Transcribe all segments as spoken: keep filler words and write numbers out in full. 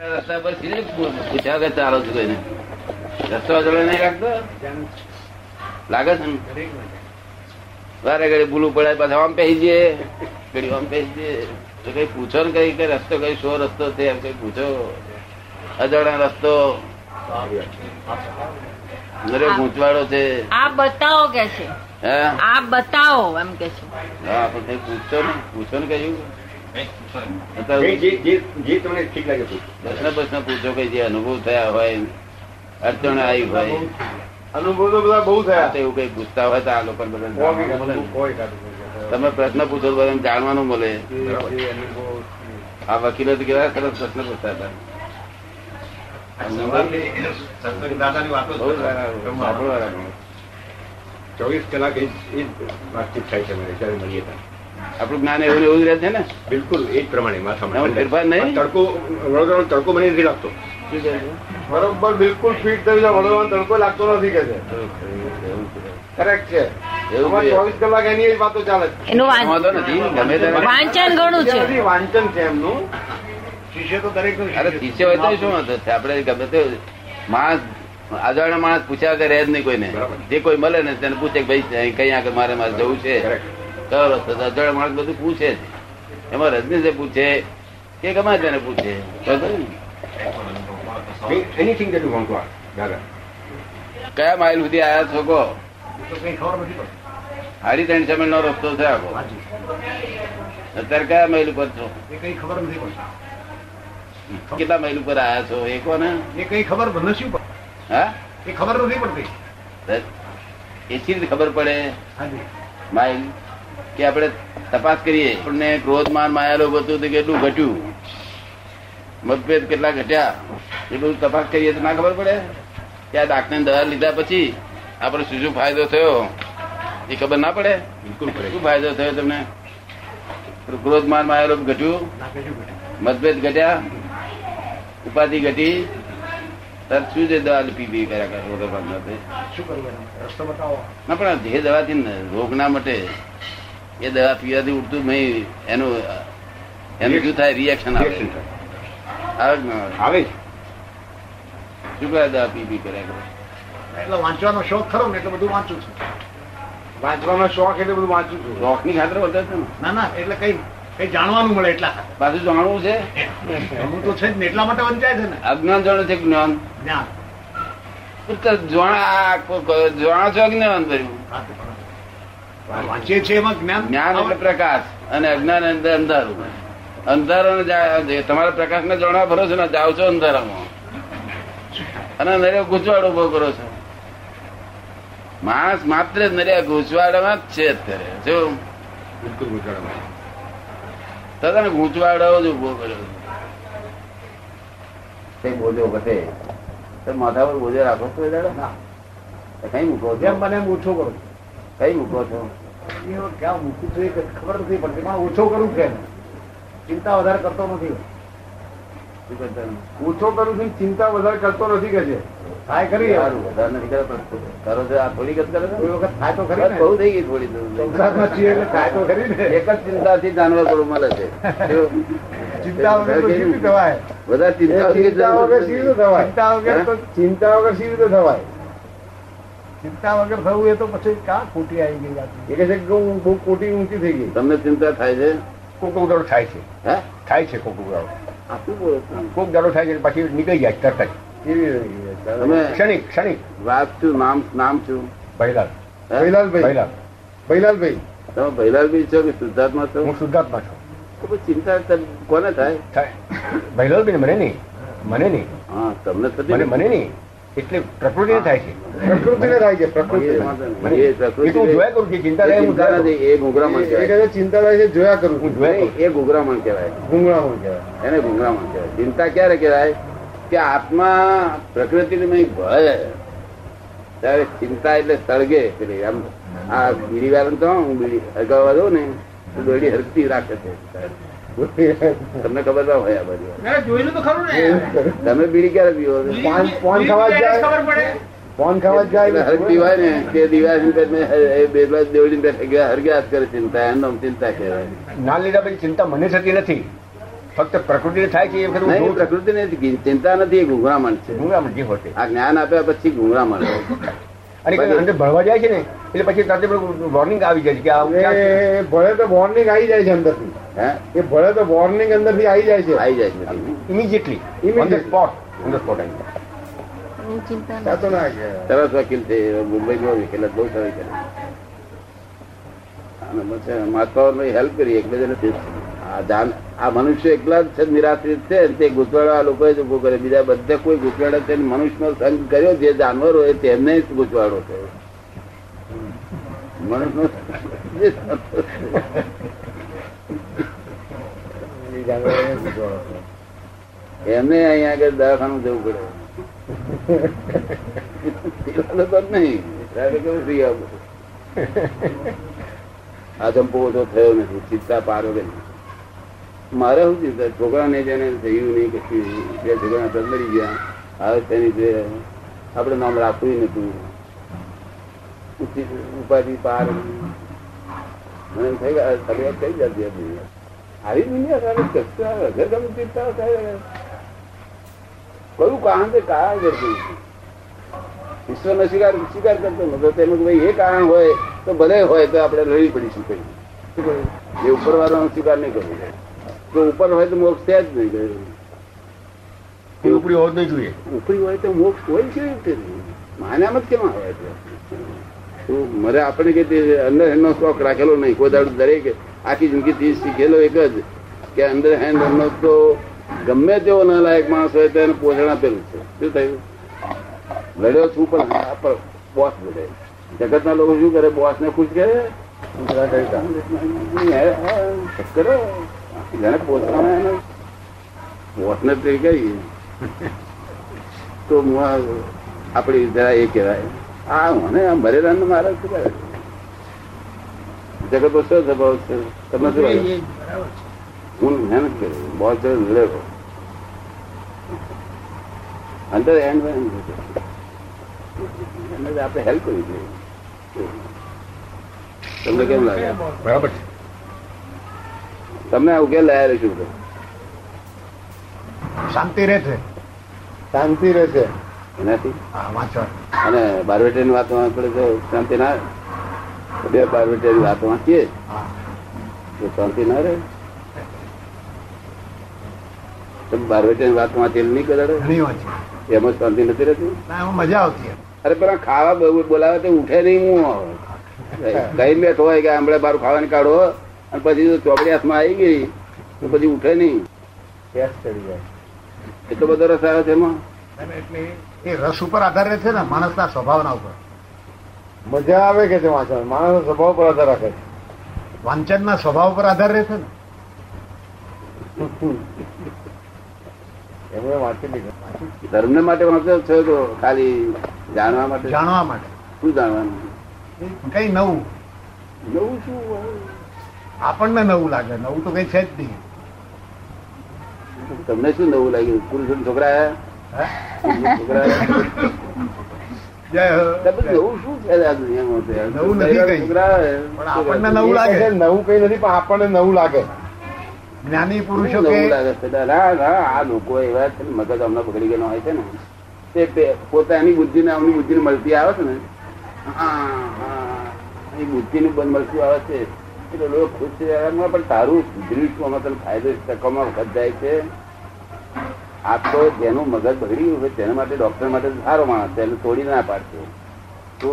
રસ્તા પર પૂછ્યા વગર ચાલો છું કોઈને રસ્તો જોડે નહીં લાગતો લાગે છે ને વારે ઘડી ભૂલું પડે પાછા આમ પહેરી જઈએ ઘડી આમ પહેરી જઈએ તો કઈ પૂછો ને કઈ કઈ રસ્તો કઈ શો રસ્તો છે એમ કઈ પૂછો અજાણ્યા રસ્તો ગૂંચવાડો છે આ બતાવો કે છે આ બતાવો એમ કે છે હા પણ પૂછો ને પૂછો ને કહ્યું તમે પ્રશ્ન પૂછો બધા જાણવાનું મળે. આ વકીલો તો કેવા સરસ પ્રશ્ન પૂછતા હતા. ચોવીસ કલાક એ જ વાતચીત થાય છે ત્યારે મળીએ ત્યાં આપણું જ્ઞાન એવું એવું જ રહે છે ને. બિલકુલ એ જ પ્રમાણે તડકો મને નથી લાગતો બરોબર. બિલકુલ ફિટ થઈ જાય વડોદરામાં તડકો લાગતો નથી કે છે. કરેક્ટ છે. ચોવીસ કલાક એની જ વાતો ચાલે છે. એનું વાંચન ઘણું છે. વાંચન છે એમનું. શિષ્ય તો દરેક શિષ્ય હોય તો શું વાંધો છે. આપડે ગમે તે માણસ અજાણ્યા માણસ પૂછ્યા કે રહે જ નહીં કોઈને. જે કોઈ મળે ને તેને પૂછે કે ભાઈ કઈ આગળ મારે મારે જવું છે. અજાણ માણસ બધું પૂછે એમાં રજનીશે પૂછે કે ગમે તેને પૂછે. કયા માઇલ સુધી આયા છો કહો. સાડી ત્રણ સમય નો રસ્તો છે આખો. અત્યારે કયા માઇલ ઉપર છો કઈ ખબર નથી પડતી. કેટલા માઇલ ઉપર આયા છો એ કહો ને. એ કઈ ખબર નથી પડતી. હા એ ખબર નથી પડતી. એથી જ ખબર પડે માઇલ કે આપણે તપાસ કરીએ. આપણને ક્રોધમાન માયાલો બધું તો કેટલું ઘટ્યું મતભેદ કેટલા ઘટ્યા એ બધું તપાસ કરીએ તો ના ખબર પડે. ત્યાં ડાક્ટરને દવા લીધા પછી આપણે શું શું ફાયદો થયો એ ખબર ના પડે. બિલકુલ શું ફાયદો થયો તમને. ક્રોધમાન માયાલો ઘટ્યું મતભેદ ઘટ્યા ઉપાધિ ઘટી તરત શું છે દવા પીવી કર્યા કરો. ના પણ જે દવાથી રોગ ના મટે એ દવા પીવાથી ઉડતું નહીં. એનું એનું શું થાય રિએક્શન આવે આવે શું કરે દવા પીવી કર્યા. એટલે વાંચવાનો શોખ ખરો ને એટલે બધું વાંચું છું. વાંચવાનો શોખ એટલે બધું વાંચું છું. શોખ ની ખાતર વધારે છે ને. ના ના એટલે કઈ કઈ જાણવાનું મળે એટલા પાછું જાણવું છે. હું તો છે જ ને એટલા માટે વંચાય છે ને. અજ્ઞાન જાણું છે જ્ઞાન જ્ઞાન જોણા છો અજ્ઞાન કર્યું વાંચીએ છીએ એમાં જ્ઞાન. જ્ઞાન એટલે પ્રકાશ અને અજ્ઞાન અંદર અંધારું. અંધારાને તમારા પ્રકાશ ને જોણા ભરો છો ને જાઓ છો અંધારામાં અને નર્યા ગૂંચવાડો ઉભો કરો છો. માણસ માત્ર નર્યા ગૂંચવાડામાં જ છે અત્યારે જો. બિલકુલ ગૂંચવાડામાં તને ગૂંચવાડો જ ઉભો કર્યો તે બોજો ઘટે તો માથા પર બોજો રાખો તો કઈ મૂકો જેમ મને ઓછો કરો કઈ મૂકો છો ક્યાં મૂકું છું ખબર નથી પડતી. ઓછો કરું છે ચિંતા વધારે કરતો નથી. ઓછો કરું છું ચિંતા વધારે કરતો નથી કે છે. થાય ખરી વધારે નથી કરો છો. આ થોડી ગત કરે કોઈ વખત થાય તો ખરી બહુ થઈ ગઈ થોડી થાય તો ખરી. એક જ ચિંતાથી જાનવર થોડું મળે છે. ચિંતા વગર થવાય વધારે ચિંતા વગર સીધું થવાય. ચિંતા વગર સીધું થવાય. ચિંતા વગર થવું એ તો પછી કા ખોટી આવી ગઈ. એ કે હું બહુ ખોટી ઊંચી થઈ ગઈ. તમને ચિંતા થાય છે કોક ઉગાડો થાય છે. હે થાય છે કોક ઉગાડો. આ શું બોલો કોક દાડો થાય છે પછી નીકળી જાય તરત જ. એવી તમે ક્ષણિક ક્ષણિક વાત છું. નામ નામ છું ભૈલાલ. ભૈલાલભાઈ ભૈલાલ ભૈલાલભાઈ તમે ભૈલાલભાઈ છો કે શુદ્ધાત્મા છો. હું શુદ્ધાત્મા છું. તો ચિંતા કોને થાય થાય ભૈલાલભાઈ મને નહીં મને નહીં. હા તમને થતી મને નહીં એટલે પ્રકૃતિને થાય છે. પ્રકૃતિને થાય છે. પ્રકૃતિ જોયા કરું છું ચિંતા એ ગુંગરામણ કહેવાય. ચિંતા થાય છે જોયા કરું છું એ ગુંગરામણ કહેવાય. ગુંગરામણ કહેવાય એને ગુંગરામણ કહેવાય. ચિંતા ક્યારે કહેવાય કે આત્મા પ્રકૃતિને નહીં ભય ત્યારે ચિંતા એટલે સળગે પેલી આમ આ બીડી વાળા તો હું બીડી અગાવવા દઉં ને તો દોડી હરકતી રાખે છે. તમને ખબર ના હોય આ બાજુ જોયેલું તો ખરું ને. તમે બીડી ક્યારે પીવો ફોન ખાવા જાય ફોન ખાવા જાય હર પીવાય ને તે દિવસ દેવડી હરગ્યાસ કરે ચિંતા એમ ચિંતા કહેવાય. ના લીધા પછી ચિંતા મને થતી નથી ફક્ત પ્રકૃતિ થાય છે એ વખત પ્રકૃતિ નથી, ચિંતા નથી, એ ગુંગરામણ છે. ગુંગરામણ જે હોય આ જ્ઞાન આપ્યા પછી ગુંગરામણ અને અંદર ભણવા જાય છે ને એટલે પછી તરત વોર્નિંગ આવી જાય છે કે ભળે તો વોર્નિંગ આવી જાય છે અંદરથી. હે એ ભળે તો વોર્નિંગ અંદરથી આવી જાય છે આવી જાય છે immediately on the spot on the spot આવી જાય. સરસ વકીલ છે મુંબઈ નો, વકીલ બહુ સરસ છે. મહાત્મા હેલ્પ કરી એકબીજાને. આ મનુષ્ય એકલા જ છે, નિરાશ્રિત છે, તે ઘૂંચવાડા લોકો જ ઉભો કરે, બીજા બધા કોઈ ઘૂંચવાડા છે. મનુષ્ય નો સંગ કર્યો જે જાનવર હોય તેમને જ ઘૂંચવાડો થયો. મનુષ્ય એમને અહીંયા આગળ દવાખાનું જવું પડે. મારે શું ચિંતા, છોકરાને જેને થયું નહીં કે છોકરા મરી ગયા, હવે તેની જે આપડે નામ રાખવું નતું, ઉપાધિ પાર મને થઈ ગયા. તબિયત કઈ જતી હતી આવી દુનિયા ચિંતા થાય કયું કારણ કારણ કરતું ઈશ્વર નો સ્વીકાર સ્વીકાર કરતો નતો. તેનું ભાઈ એ કારણ હોય તો ભલે હોય તો આપણે લડી પડીશું. કઈ એ ઉપર વાળાનો સ્વીકાર નહીં કરવો. જો ઉપર હોય તો મોક્ષ છે જ નહીં. ગયો ઉપરી હોવું નહીં જોઈએ. ઉપરી હોય તો મોક્ષ હોય છે માન્યામાં જ કેમાં હોય તો મારે આપણે કે અંદર હેન્ડનો સ્ટોક રાખેલો નહીં કોઈ દાડો. દરેક આખી જિંદગીથી શીખેલો એક જ કે અંદર હેન્ડનો તો ગમે તેવો ના લાયક માણસ હોય તો એને પોષણ આપેલું છે. શું થયું? લડ્યો છું પણ બોસ બોલે. જગત ના લોકો શું કરે? બોસ ને ખુશ કરે. બોસ ને તે કહીએ તો આપડી જરા એ કહેવાય આ મને આ મરેલા ને મારા શું કરે? જગત ઓછો સ્વભાવ છે. તમે શું હું મહેનત કરી બોસ લડ્યો અંદર એન્ડ આપણે હેલ્પ કરવી જોઈએ. તમને કેમ લાગે? બરાબર છે. તમને ઉકેલ લાયા રહીશું. શાંતિ રહે છે, શાંતિ રહે છે એનાથી. અને બારવેટેની વાતો આપણે જો શાંતિ ના રહે, બે બારવેટેની વાતો વાંચીએ તો શાંતિ ના રહે. બારવેટેની વાતમાં તેલ નહીં કદાડે એમાં શાંતિ નથી રહેતી. મજા આવતી. અરે પેલા ખાવા બોલાવે તો ઉઠે નહીં. હું કઈ બેઠો હોય કે હમણાં બારું ખાવાની કાઢો અને પછી ચોકડી હાથમાં આવી ગઈ તો પછી ઉઠે નહીં. એટલો બધો રસ આવે છે એમાં. એટલે એ રસ ઉપર આધાર રહે છે ને માણસના સ્વભાવના ઉપર. મજા આવે કે છે વાંચન માણસના સ્વભાવ પર આધાર રાખે છે. વાંચનના સ્વભાવ પર આધાર રહે છે ને. ધર્મ ને માટે વાંચો છો તો ખાલી જાણવા માટે? જાણવા માટે. શું જાણવાનું? કઈ નવું. નવું શું? આપણને નવું લાગે. નવું તો કઈ છે જ નહીં. તમને શું નવું લાગ્યું? પુરુષ છોકરા છોકરા નવું શું છે? નવું નથી છોકરા. આપણને નવું લાગે. નવું કઈ નથી પણ આપણને નવું લાગે. જ્ઞાની પુરુષો આ લોકો એવા છે ને મગજ અમને પકડી ગયેલો હોય છે ને તે પોતાની બુદ્ધિ ને અમની બુદ્ધિ ને મળતી આવે છે ને એ બુદ્ધિ નું બંધ મળતું આવે છે એટલે લોકો ખુશ છે. પણ તારું દૃષ્ટિમાં તને ફાયદો ટકામાં વખત જાય છે. આ તો જેનું મગજ બગડી ગયું હોય તેના માટે ડોક્ટર માટે સારો માણસ છે એને તોડી ના પાડશે. તો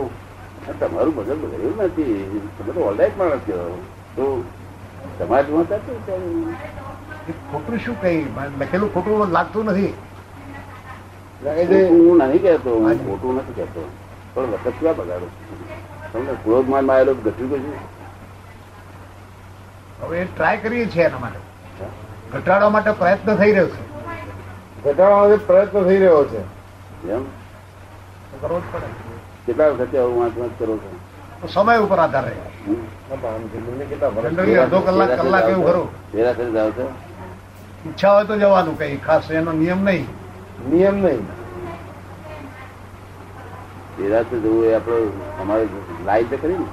તમારું મગજ બગડ્યું નથી, તમે તો ઓલરાઈટ માણસ કહેવાય. તો સમાજમાં ખોટું શું કઈ લખેલું ખોટું લાગતું નથી. હું નહીં કેતો, હું ખોટું નથી કેતો પણ વખત ક્યાં બગાડો તમને ક્રોધમાન માં આવેલો ઘટ્યું ગયું. હવે ટ્રાય કરીએ છીએ એના માટે ઘટાડવા માટે પ્રયત્ન થઈ રહ્યો છે. ઘટાડવા માટે પ્રયત્ન થઈ રહ્યો છે એમ કરવો જ પડે. કેટલા વખતે આવું વાંચવાંચ કરો છો? સમય ઉપર આધાર રહે. અડધો કલાક કલાક એવું ખરું ઈચ્છા હોય તો જવાનું. કઈ ખાસ એનો નિયમ નહીં. નિયમ નહીં. જવું એ આપડે અમારે લાઈન તો કરી ને.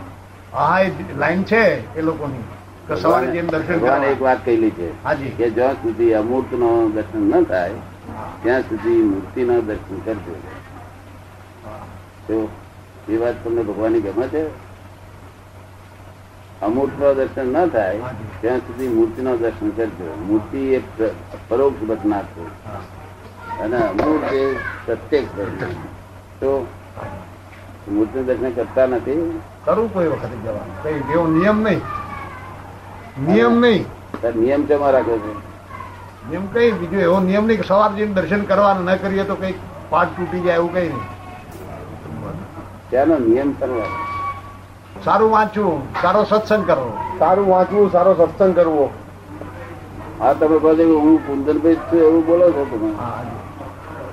હા એ લાઈન છે એ લોકોની ભગવાન એક વાત કહેલી છે કે જ્યાં સુધી અમૂર્ત નો દર્શન ન થાય ત્યાં સુધી મૂર્તિ ના દર્શન કરજો. તો એ વાત તમને ભગવાન ની ગમે છે? અમૂર્ત નો દર્શન ન થાય ત્યાં સુધી મૂર્તિ નો દર્શન કરજો. મૂર્તિ એ પરોક્ષ બદના છે અને અમૂર્ત એ પ્રત્યેક બદના. તો મૂર્તિ દર્શન કરતા નથી. કરવું કોઈ વખત જવાનું એવો નિયમ નહીં. નિયમ નહીં. નિયમ કેમાં રાખ્યો છે? નિયમ કઈ બીજો એવો નિયમ નહીં કે સવાર જઈને દર્શન કરવાનું, ના કરીએ તો કઈ પાઠ તૂટી જાય એવું કઈ નહીં. ત્યાંનો નિયમ કરવો, સારું વાંચવું, સારો સત્સંગ કરવો. સારું વાંચવું, સારો સત્સંગ કરવો. હા, તમે બધું હું કુંદનભાઈ છું એવું બોલો છો તમે.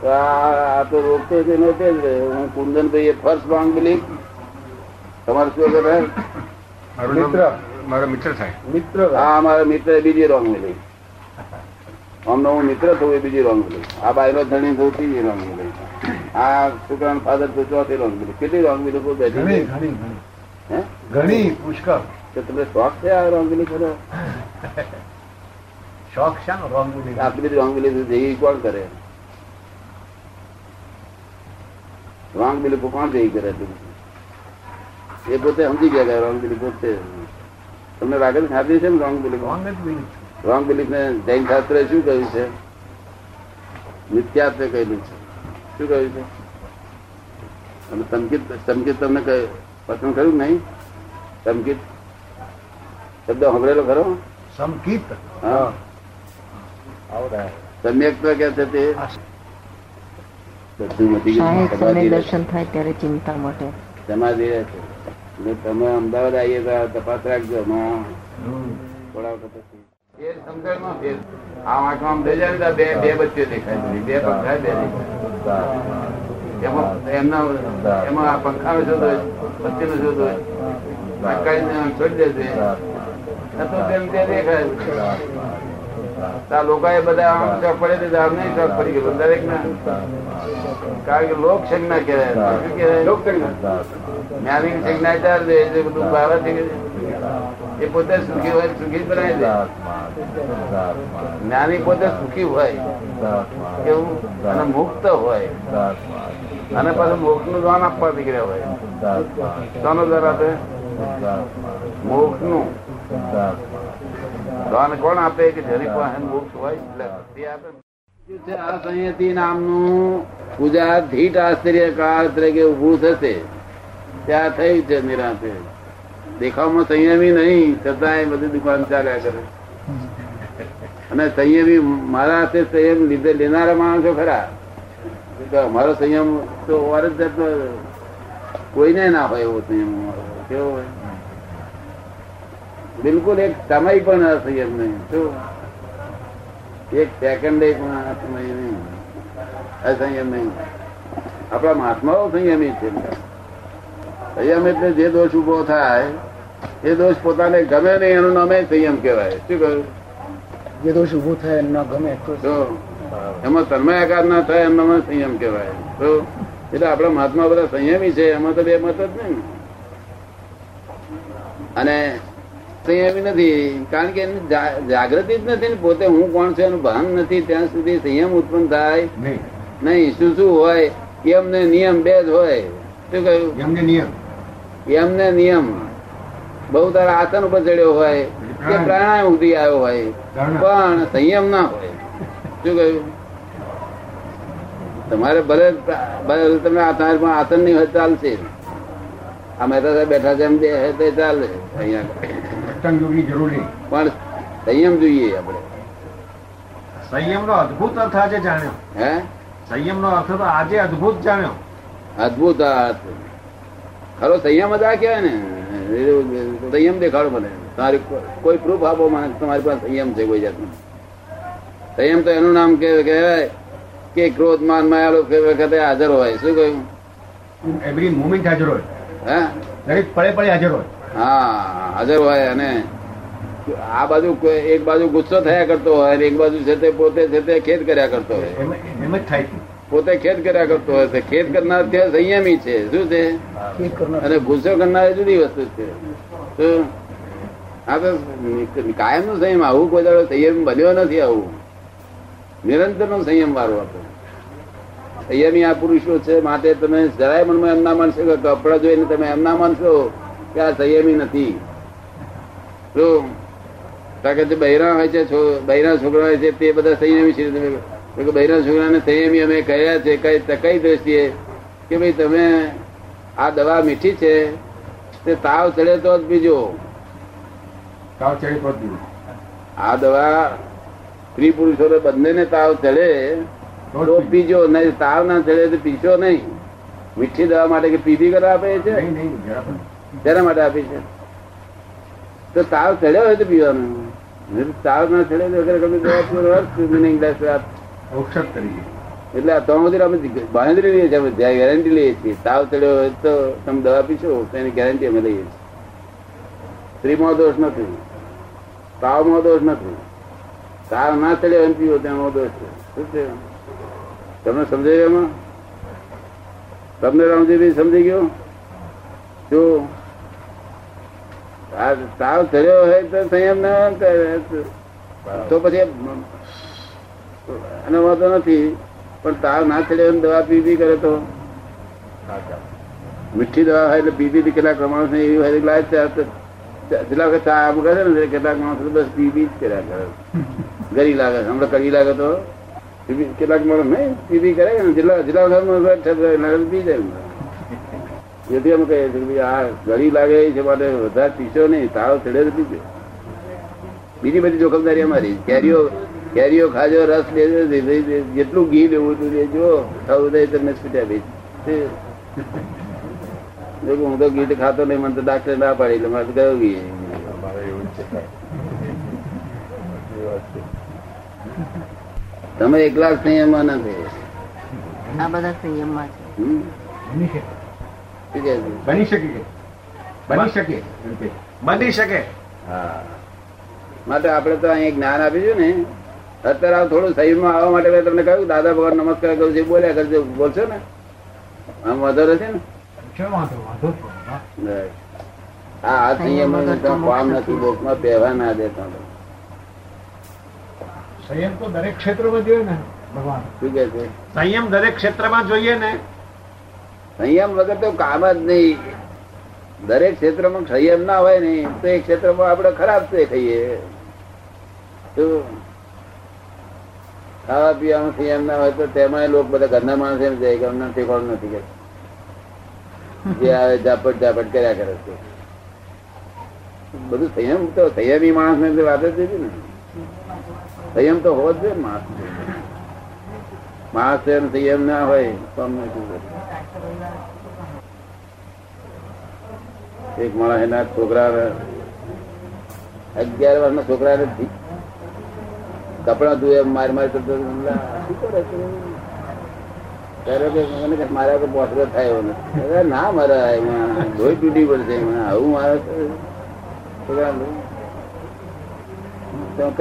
આ તો રોકતો છે ને તે જ હું કુંદનભાઈ એ ફર્સ્ટ માંગ બિલીફ તમારે શું મિત્ર મારો મિત્ર થાય મિત્ર. હા, મારા મિત્ર બીજી રોંગ લઈ. અમને હું મિત્ર થવું એ બીજી રોંગ લઈ. આ બાયરો ધણી થવું ત્રીજી રોંગ લઈ. આ છોકરા ફાધર થયું ચોથી રોંગ લઈ. કેટલી રોંગ લઈ બેઠી હે ઘણી પુષ્કળ. તો તમને શોખ છે આ રોંગલી કરો? શોખ છે ને રોંગલી. આટલી બધી રોંગલી જઈ કોણ કરે? રોંગ બિલીફો કોણ જઈ કરે? એ પોતે સમજી ગયા રોંગ બિલીફ પોતે. તમને રાગલ ખાધી છે ને રોંગ બિલીફ? રોંગ બિલીફ ને જૈન શાસ્ત્ર શું કહ્યું છે? મિથ્યાત્વે કહેલું છે. શું કહ્યું છે? અને તમકીત તમકીત તમને પસંદ કર્યું નહીં? તમકીત શબ્દ સાંભળેલો ખરો? સમકીત. હા, સમ્યક તો કે છે તે બધું મટી દર્શન થાય ત્યારે ચિંતા માટે સમાધિ રહે છે. તમે અમદાવાદ આવીએ તો તપાસ રાખજો. લોકો એ બધા પડે તો આમ નહીં શોખ પડી ગયો દરેક ના. કારણ કે લોક સંજ્ઞા કહેવાય. જ્ઞાની સંજ્ઞા બધું બહાર એ પોતે સુખી હોય, સુખી બનાવી દે. જ્ઞાની પોતે સુખી હોય એવું અને મુક્ત હોય અને પાછું મોક્ષ નું દાન આપવા નીકળ્યા હોય. કોનો દર આપે? મોક્ષ નું દાન કોણ આપે? કે જેની પાસે મોક્ષ હોય તે આપે. આ સંયતિ નામનું પૂજા ધીટ આશ્ચર્ય કાળ તરીકે ઉભું થશે ત્યાં થઈ છે. નિરાંતે દેખાવમાં સંયમી નહીં છતાં બધી દુકાન ચાલ્યા કરે. અને સંયમી મારા હાથે સંયમ લીધે લેનારા માણસો ખરા. અમારો સંયમ તો વાર જ જતો કોઈને ના હોય એવો સંયમ અમારો. કેવો હોય? બિલકુલ એક સમય પણ આ સંયમ નહીં. શું એક સેકન્ડ પણ આ સમય નહીં, આ સંયમ નહીં. આપણા મહાત્માઓ સંયમી છે. સંયમ એટલે જે દોષ ઉભો થાય એ દોષ પોતાને ગમે નહીં એનું નામે સંયમ કહેવાય. શું કહ્યું? જે દોષ ઉભો થાય એમ ના ગમે તો એમાં તન્મયાકાર ના થાય એમ નામે સંયમ કહેવાય. તો એટલે આપણા મહાત્મા બધા સંયમી છે. એમાં તો બે મત જ નહીં. અને સંયમી નથી કારણ કે એની જાગૃતિ જ નથી ને પોતે હું કોણ છે એનું ભાન નથી. ત્યાં સુધી સંયમ ઉત્પન્ન થાય નહીં. શું શું હોય? નિયમ ને નિયમ બે જ હોય. શું કહ્યું? એમને નિયમ એમને નિયમ બહુ તારા આસન ઉપર ચડ્યો હોય કે પ્રાણાયામ ઉધી આવ્યો હોય પણ સંયમ ના હોય. શું કહ્યું? તમારે ભલે તમે આસન નહીં હોય ચાલશે. આ મહેતા સાહેબ બેઠા છે એમ બે ચાલે અહીંયા. જરૂરી પણ સંયમ જોઈએ આપણે. સંયમ નો અદભુત અર્થ આજે જાણ્યો. હે, સંયમ નો અર્થ તો આજે અદભુત જાણ્યો. અદભુત ખરો સંયમ જ આ કહેવાય ને. સંયમ દેખાડો મને. તારી કોઈ પ્રૂફ આપો મને તમારી પાસે સંયમ છે કોઈ જાતનો. સંયમ તો એનું નામ કહેવાય કે ક્રોધ માન માયા લોભ વખતે હાજર હોય. શું કહ્યું? એવરી મોમેન્ટ હાજર હોય. હા, દરેક પળે પળે હાજર હોય. હા, હાજર હોય. અને આ બાજુ એક બાજુ ગુસ્સો થયા કરતો હોય અને એક બાજુ છે તે પોતે છે તે ખેદ કર્યા કરતો હોય. એમ જ થાય છે. પોતે ખેદ કર્યા કરતો હોય છે. ખેદ કરનાર ત્યાં સંયમી છે. શું છે? અને ગુસ્સો કરનાર જુદી વસ્તુ છે. આ તો કાયમ નો સંયમ, આવું કોઈ દાડો સંયમ બન્યો નથી, આવું નિરંતર નો સંયમ વાળો આપો સંયમી આ પુરુષો છે. માટે તમે જરાય મનમાં એમ ના માનશો કે કપડા જોઈને તમે એમ ના માનશો કે આ સંયમી નથી. જો બહેરા હોય છે, બહેરા છોકરા હોય છે, તે બધા સંયમી છે. બહેરા છોકરાને સંયમી અમે કહ્યા છે કઈ દ્રષ્ટિએ કે ભાઈ તમે આ દવા મીઠી છે તે તાવ ચડે તો જ બીજો તાવ ચડે તો જ આ દવા સ્ત્રી પુરુષો બંનેને તાવ ચડે તો પીજો નહીં, તાવ ના ચડે તો પીશો નહીં. મીઠી દવા માટે કે પીધી કરવા આપે છે, તેના માટે આપે છે. તો તાવ ચડ્યો હોય તો પીવાનું, તાવ ના ચડે સ્ત્રીમાં દોષ નથી, તાવમાં દોષ નથી. તાવ ના ચડ્યો એમ પીવો તેનો દોષ છે. શું છે તમને સમજાય? એમાં તમને રામજી સમજી ગયો? જો તાવ ચડ્યો હોય તો સંયમ ના કરે તો પછી એનો વાંધો નથી, પણ તાવ ના ચડ્યો એમ દવા પીવી કરે તો મીઠી દવા હોય એટલે પીવી કેટલાક માણસ ને એવી હોય ગ્લાસ જેટલા વખત ચા આમ કરે ને કેટલાક માણસ બસ પીવી જ કર્યા કરે, ગરી લાગે હમણાં કરી લાગે તો કેટલાક માણસ નહીં પીવી કરે ને જેટલા જેટલા વખત પી જાય. જેથી અમે કહીએ છીએ આ ગળી લાગે છે માટે વધારે પીશો નહીં, તાવ ચડે પીજો. બીજી બધી જોખમદારી અમારી. કેરીઓ કેરીઓ ખાજો, રસ લેજો, જેટલું ઘી લેવું તું લેજો, થાય તમને સ્પીટાવી હું તો ઘી ખાતો નહીં, મને તો ડાક્ટર ના પાડી એટલે મારે ગયો ઘી. તમે એકલા સંયમમાં નથી, આ બધા સંયમમાં છે. બની શકે બની શકે બની શકે હા, માટે આપડે તો અહીંયા જ્ઞાન આપીશું ને. અત્યારે આ થોડું શરીરમાં આવવા માટે મેં તમને કહ્યું દાદા ભગવાન નમસ્કાર કરું છું, બોલ્યા કરજો, બોલશો ને આમ વધારે છે ને. હા, આ સંયમ કામ નથી, બોકમાં પહેવા ના દેતા. સંયમ તો દરેક ક્ષેત્રમાં જોઈએ ને ભગવાન, શું કે છે? સંયમ દરેક ક્ષેત્રમાં જોઈએ ને. સંયમ વગર તો કામ જ નહીં. દરેક ક્ષેત્રમાં સંયમ ના હોય ને તો એ ક્ષેત્રમાં આપણે ખરાબ થઈ થઈએ. ખાવા પીવાનો સંયમ ના હોય તો તેમાં લોકો બધા ઘરના માણસ એમ જાય કે અમને ઠેકાણું નથી કરતા, જે આવે ઝાપટ ઝાપટ કર્યા કરે છે બધું. સંયમ તો સંયમી માણસ ને વાત જ થઈ ને, સંયમ તો હોવો જ જોઈએ. માણસ માણસ સંયમ ના હોય તો અમને શું કરે? એક માણસ એના છોકરા અગિયાર વર્ષના છોકરા ને કપડા ધોયે માર માર કરતો મારા તો પોટલો થાય એવો ના, મારા એમાં ધોઈ તૂટી પડશે, આવું મારા છોકરા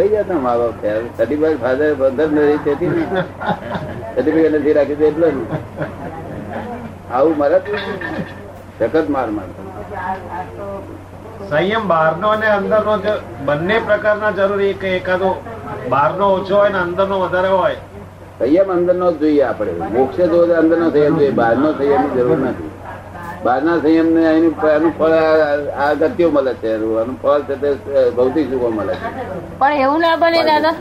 કઈ જતા મા બાપ થયા. સર્ટિફિકેટ ફાધર બંધન નથી ને, સર્ટિફિકેટ નથી રાખી દે એટલે આવું મારા સખત માર મારતો. સંયમ બહારનો અને અંદરનો બંને પ્રકારના જરૂરી કે એકાદો બહારનો ઓછો હોય ને અંદરનો વધારે હોય? સંયમ અંદરનો જ જોઈએ આપણે. મોક્ષે તો અંદરનો સંયમ જોઈએ, બહારનો સંયમની જરૂર નથી. બહારના સંયમને એનું ફળ આ ગતિઓ મળે છે, એનું ફળ છે તે ભૌતિક સુખો મળે છે. પણ એવું ના બને દાદા,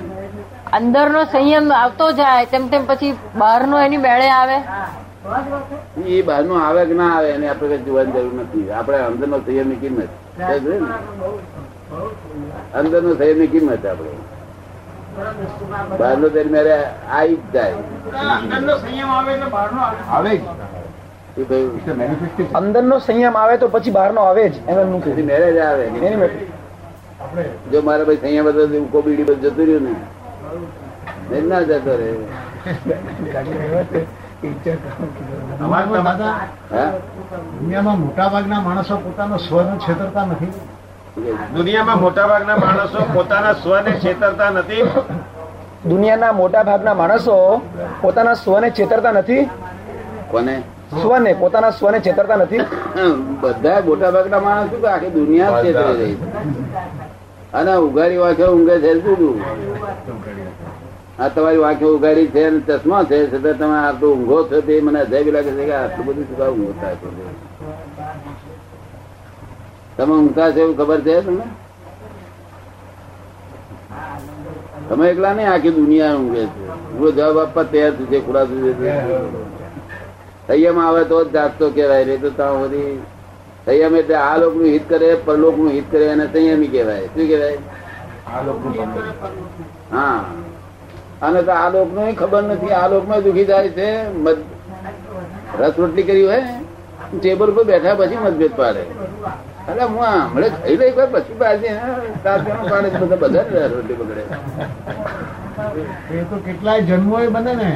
અંદરનો સંયમ આવતો જાય તેમ તેમ પછી બહારનો એની બેળે આવે. એ બહાર નો આવે કે ના આવે એને આપડે જોવાની જરૂર નથી. આપડે અંદર નો સંયમ ની કિંમત, અંદર નો સંયમ ની કિંમત આપડે બહાર નો સંયમ આવી જ જાય. અંદર નો સંયમ આવે તો પછી બહાર નો આવે જ, એનું મેરેજ આવે. જો મારા ભાઈ સંયમ હતો કોબીડી પર જતું રહ્યું ને ના જતો રે. દુનિયામાં મોટા ભાગના માણસો પોતાનો સ્વને છેતરતા નથી. દુનિયાના મોટા ભાગના માણસો પોતાના સ્વને છેતરતા નથી. દુનિયાના મોટા ભાગના માણસો પોતાના સ્વને છેતરતા નથી. કોને? સ્વને, પોતાના સ્વને છેતરતા નથી. બધા મોટા ભાગના માણસો આખી દુનિયા છેતરી રહી છે. અને ઉઘાડી વાંખે ઊંઘે છે જુદું. આ તમારી વાંખે ઉઘાડી છે અને ચશ્મા છે છતાં તમે આટલું ઊંઘો છો તે મને અજાયબી લાગે છે કે આટલું બધું સુધા ઊંઘતા છો. તમે ઊંઘતા છો એવું ખબર છે તમને? તમે એકલા નઈ, આખી દુનિયા ઊંઘે છે. હું જવાબ આપવા તૈયાર છું. ખુલાસું સંયમ આવે તો જ જાગતો કહેવાય, રે તો ત્યાં બધી સંયમ એટલે આ લોક નું હિત કરે પરલોક નું હિત કરે એને સંયમી કહેવાય. શું કહેવાય? હા, અને તો આ લોક નું ખબર નથી, આ લોક માં દુઃખી જાય છે. રસ રોટલી કરી હોય ટેબલ પર બેઠા પછી મતભેદ પાડે. એટલે હું હમણાં ખાઈ લઈ પછી પાછી પાડે બધા રસ રોટલી પકડે. એ તો કેટલાય જન્મો એ બને ને,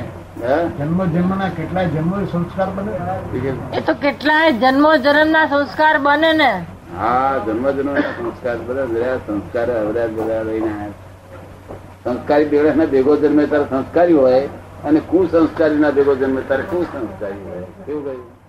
જન્મો જન્મ ના કેટલાય જન્મો સંસ્કાર બને. એ તો કેટલાય જન્મો જન્મ ના સંસ્કાર બને ને. હા, જન્મ જન્મ ના સંસ્કાર બને. સંસ્કાર સંસ્કારી બેવડા ના ભેગો જન્મે તાર સંસ્કારી હોય અને કુસંસ્કારી ના ભેગો જન્મે તાર કુસંસ્કારી હોય. એવું કહ્યું.